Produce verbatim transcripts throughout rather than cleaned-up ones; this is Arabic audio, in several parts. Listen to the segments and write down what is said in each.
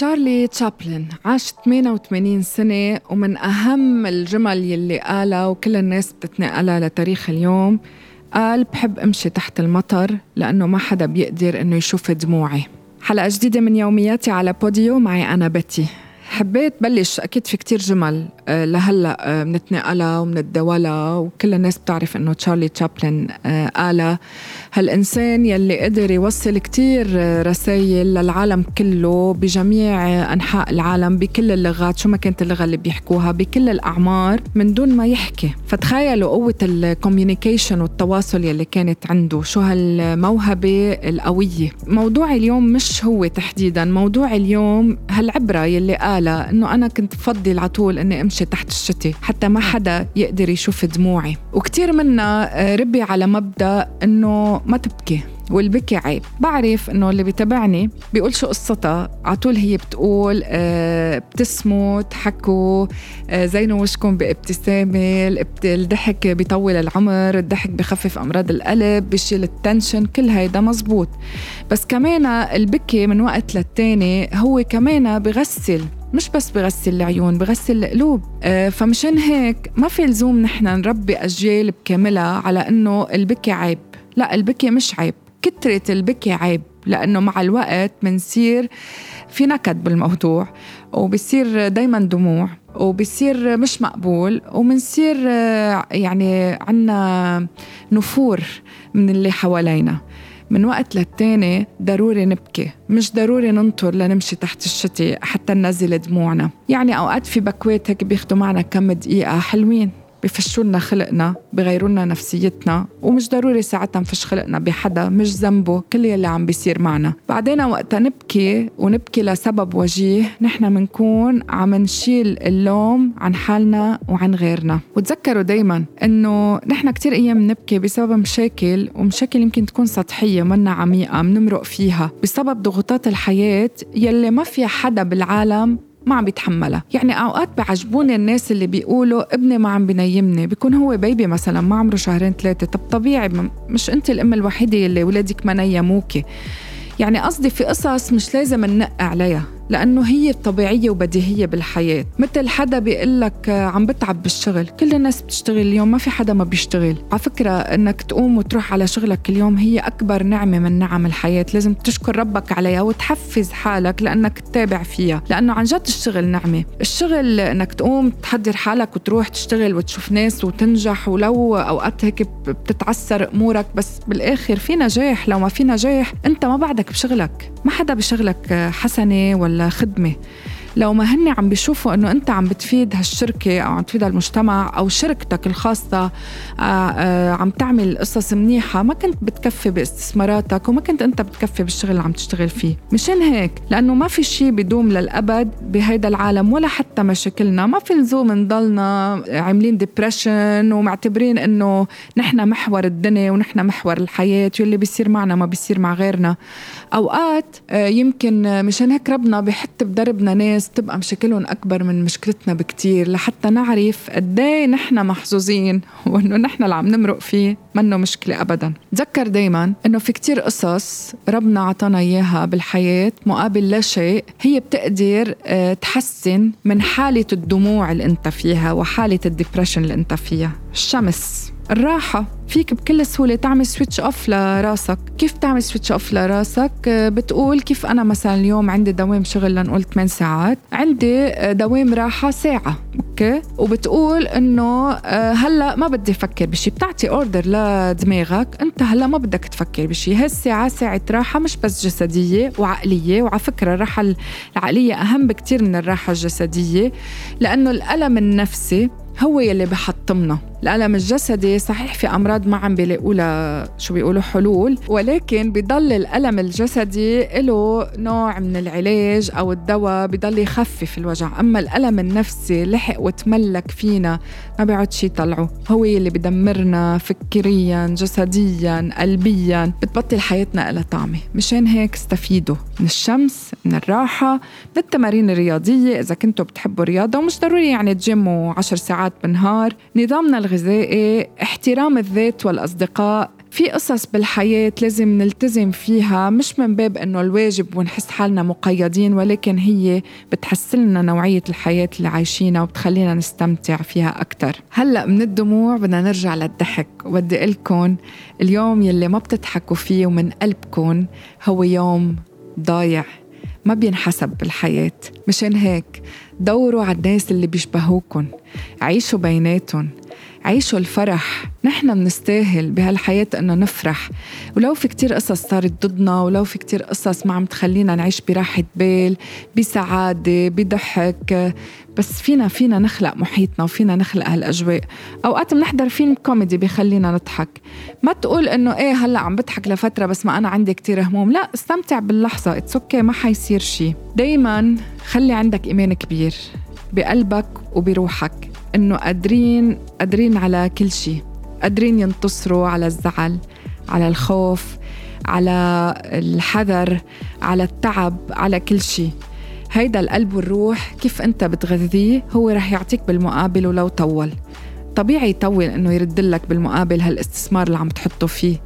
شارلي تشابلن عاش ثمانية وثمانين سنة، ومن أهم الجمل يلي قالها وكل الناس بتتنقلها لتاريخ اليوم، قال بحب أمشي تحت المطر لأنه ما حدا بيقدر أنه يشوف دموعي. حلقة جديدة من يومياتي على بوديو، معي أنا بتي. حبيت بلش، أكيد في كتير جمل لهلأ منتنقلها ومنتدولها وكل الناس بتعرف أنه شارلي تشابلن قالها. هالإنسان يلي قدر يوصل كتير رسائل للعالم كله بجميع أنحاء العالم، بكل اللغات، شو ما كانت اللغة اللي بيحكوها، بكل الأعمار، من دون ما يحكي. فتخيلوا قوة الكوميونيكيشن والتواصل يلي كانت عنده، شو هالموهبة القوية. موضوع اليوم مش هو تحديدا، موضوع اليوم هالعبرة يلي قال إنه أنا كنت بفضل على طول إني أمشي تحت الشتي حتى ما حدا يقدر يشوف دموعي. وكتير منا ربي على مبدأ إنه ما تبكي، والبكي عيب. بعرف إنه اللي بيتابعني بيقول شو قصتها على طول، هي بتقول آه بتسموا تحكوا آه زينوا وشكم بابتسامة، الضحك بيطول العمر، الضحك بخفف أمراض القلب، بيشيل التنشن، كل هيدا مزبوط. بس كمان البكي من وقت للتاني هو كمان بغسل، مش بس بغسل العيون، بغسل القلوب. آه فمشان هيك ما في لزوم نحن نربي أجيال بكاملها على إنه البكي عيب. لا، البكي مش عيب، كترة البكي عيب، لأنه مع الوقت منصير في نكد بالموضوع، وبيصير دايما دموع، وبيصير مش مقبول، ومنصير يعني عنا نفور من اللي حوالينا. من وقت للتاني ضروري نبكي، مش ضروري ننطر لنمشي تحت الشتي حتى ننزل دموعنا. يعني أوقات في بكوات هيك بياخدوا معنا كم دقيقة حلوين، بفشوا لنا خلقنا، بغيروا لنا نفسيتنا، ومش ضروري ساعتها نفش خلقنا بحدا، مش ذنبه كل يلي عم بيصير معنا. بعدين وقتها نبكي، ونبكي لسبب وجيه، نحن منكون عم نشيل اللوم عن حالنا وعن غيرنا. وتذكروا دايما انه نحن كتير ايام نبكي بسبب مشاكل، ومشاكل يمكن تكون سطحية منا عميقة منمرق فيها، بسبب ضغوطات الحياة يلي ما في حدا بالعالم ما عم بيتحملها. يعني أوقات بعجبوني الناس اللي بيقولوا ابني ما عم بينيمني، بيكون هو بيبي مثلا ما عمره شهرين ثلاثة. طب طبيعي، مش أنت الأم الوحيدة اللي ولادك ما نيموكي. يعني قصدي في قصص مش لازم ننقع عليها، لأنه هي طبيعية وبديهية بالحياة. مثل حدا بيقلك عم بتعب بالشغل، كل الناس بتشتغل اليوم، ما في حدا ما بيشتغل. على فكرة أنك تقوم وتروح على شغلك اليوم هي أكبر نعمة من نعم الحياة، لازم تشكر ربك عليها وتحفز حالك لأنك تتابع فيها، لأنه عن جد الشغل نعمة. الشغل أنك تقوم تحضر حالك وتروح تشتغل وتشوف ناس وتنجح، ولو أوقات هيك بتتعسر أمورك، بس بالآخر في نجاح. لو ما في نجاح أنت ما بعدك بشغلك، ما حدا بشغلك حسنة ولا خدمة. لو ما هن عم بيشوفوا أنه أنت عم بتفيد هالشركة أو عم تفيد هالمجتمع أو شركتك الخاصة، عم تعمل قصص منيحة، ما كنت بتكفي باستثماراتك، وما كنت أنت بتكفي بالشغل اللي عم تشتغل فيه. مشان هيك، لأنه ما في شيء بدوم للأبد بهيدا العالم، ولا حتى مشاكلنا، ما في لزوم نضلنا عاملين ديبريشن ومعتبرين أنه نحن محور الدنيا ونحن محور الحياة، واللي بيصير معنا ما بيصير مع غيرنا. أوقات يمكن مشان هيك ربنا بيحط بدربنا ناس تبقى مشاكلهم أكبر من مشكلتنا بكتير، لحتى نعرف قدي نحن محظوظين، وأنه نحن اللي عم نمرق فيه منه مشكلة أبدا. تذكر دايما أنه في كتير قصص ربنا عطانا إياها بالحياة مقابل لا شيء، هي بتقدر تحسن من حالة الدموع اللي أنت فيها وحالة الديبريشن اللي أنت فيها. الشمس، الراحة، فيك بكل سهولة تعمل سويتش أوف لراسك. كيف تعمل سويتش أوف لراسك؟ بتقول كيف أنا مثلا اليوم عندي دوام شغل لنقول ثماني ساعات، عندي دوام راحة ساعة، أوكي؟ وبتقول إنه هلأ ما بدي أفكر بشي، بتعطي أوردر لدماغك أنت هلأ ما بدك تفكر بشي. هالساعة ساعة راحة مش بس جسدية وعقلية، وعلى فكرة الراحة العقلية أهم بكتير من الراحة الجسدية، لأنه الألم النفسي هو يلي بحطمنا. الألم الجسدي صحيح في أمراض ما عم بيلاقوا لها شو بيقولوا حلول، ولكن بيضل الألم الجسدي له نوع من العلاج أو الدواء بيضل يخفف الوجع. أما الألم النفسي لحق وتملك فينا، ما بيعود شي طلعه، هو اللي بدمرنا فكريا، جسديا، قلبيا، بتبطل حياتنا إلى طعمه. مشان هيك استفيدوا من الشمس، من الراحة، من التمارين الرياضية إذا كنتوا بتحبوا رياضة، ومش ضروري يعني تجيموا عشر ساعات بالنهار. نظامنا الغذائي، احترام الذات والأصدقاء، في قصص بالحياة لازم نلتزم فيها، مش من باب إنه الواجب ونحس حالنا مقيدين، ولكن هي بتحسلنا نوعية الحياة اللي عايشينها وبتخلينا نستمتع فيها أكتر. هلأ من الدموع بدنا نرجع للضحك، وبدي أقلكن اليوم يلي ما بتضحكوا فيه ومن قلبكن هو يوم ضايع ما بينحسب بالحياة. مشان هيك دوروا على الناس اللي بيشبهوكن، عيشوا بيناتن، عيشوا الفرح. نحن منستاهل بهالحياة أنه نفرح، ولو في كتير قصص صارت ضدنا، ولو في كتير قصص ما عم تخلينا نعيش براحة بال، بسعادة، بضحك، بس فينا فينا نخلق محيطنا وفينا نخلق هالأجواء. أوقات منحضر فيلم كوميدي بيخلينا نضحك، ما تقول أنه إيه هلأ عم بضحك لفترة بس ما أنا عندي كتير هموم، لا، استمتع باللحظة، اتسوكي ما حيصير شي. دايما خلي عندك إيمان كبير بقلبك وبروحك إنه قادرين قادرين على كل شيء، قادرين ينتصروا على الزعل، على الخوف، على الحذر، على التعب، على كل شيء. هيدا القلب والروح كيف أنت بتغذيه هو رح يعطيك بالمقابل، ولو طول طبيعي يطول إنه يردلك بالمقابل هالاستثمار اللي عم تحطه فيه،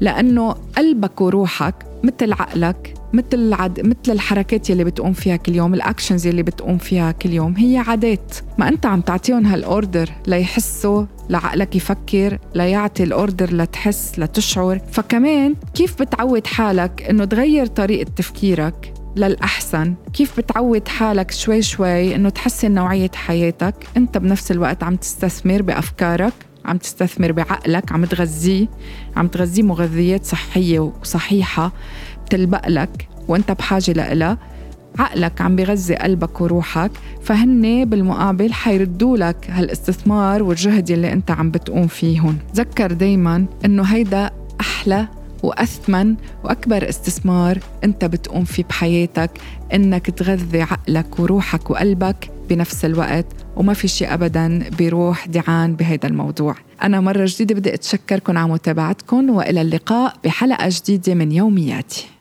لأنه قلبك وروحك مثل عقلك، مثل العد... مثل الحركات يلي بتقوم فيها كل يوم، الاكشنز يلي بتقوم فيها كل يوم هي عادات. ما انت عم تعطيهم هالاوردر ليحسوا، لعقلك يفكر، ليعطي الاوردر لتحس، لتشعر. فكمان كيف بتعود حالك انه تغير طريقة تفكيرك للأحسن، كيف بتعود حالك شوي شوي انه تحسن نوعية حياتك. انت بنفس الوقت عم تستثمر بأفكارك، عم تستثمر بعقلك، عم تغذيه عم تغذيه مغذيات صحية وصحيحة تلبق لك وانت بحاجة لإلها. عقلك عم بغذي قلبك وروحك، فهن بالمقابل حيردوا لك هالاستثمار والجهد اللي انت عم بتقوم فيهن. تذكر دايما انه هيدا أحلى وأثمن وأكبر استثمار انت بتقوم فيه بحياتك، انك تغذي عقلك وروحك وقلبك بنفس الوقت، وما في شيء أبداً بيروح دعان بهذا الموضوع. أنا مرة جديدة بدي أتشكركن على متابعتكن، وإلى اللقاء بحلقة جديدة من يومياتي.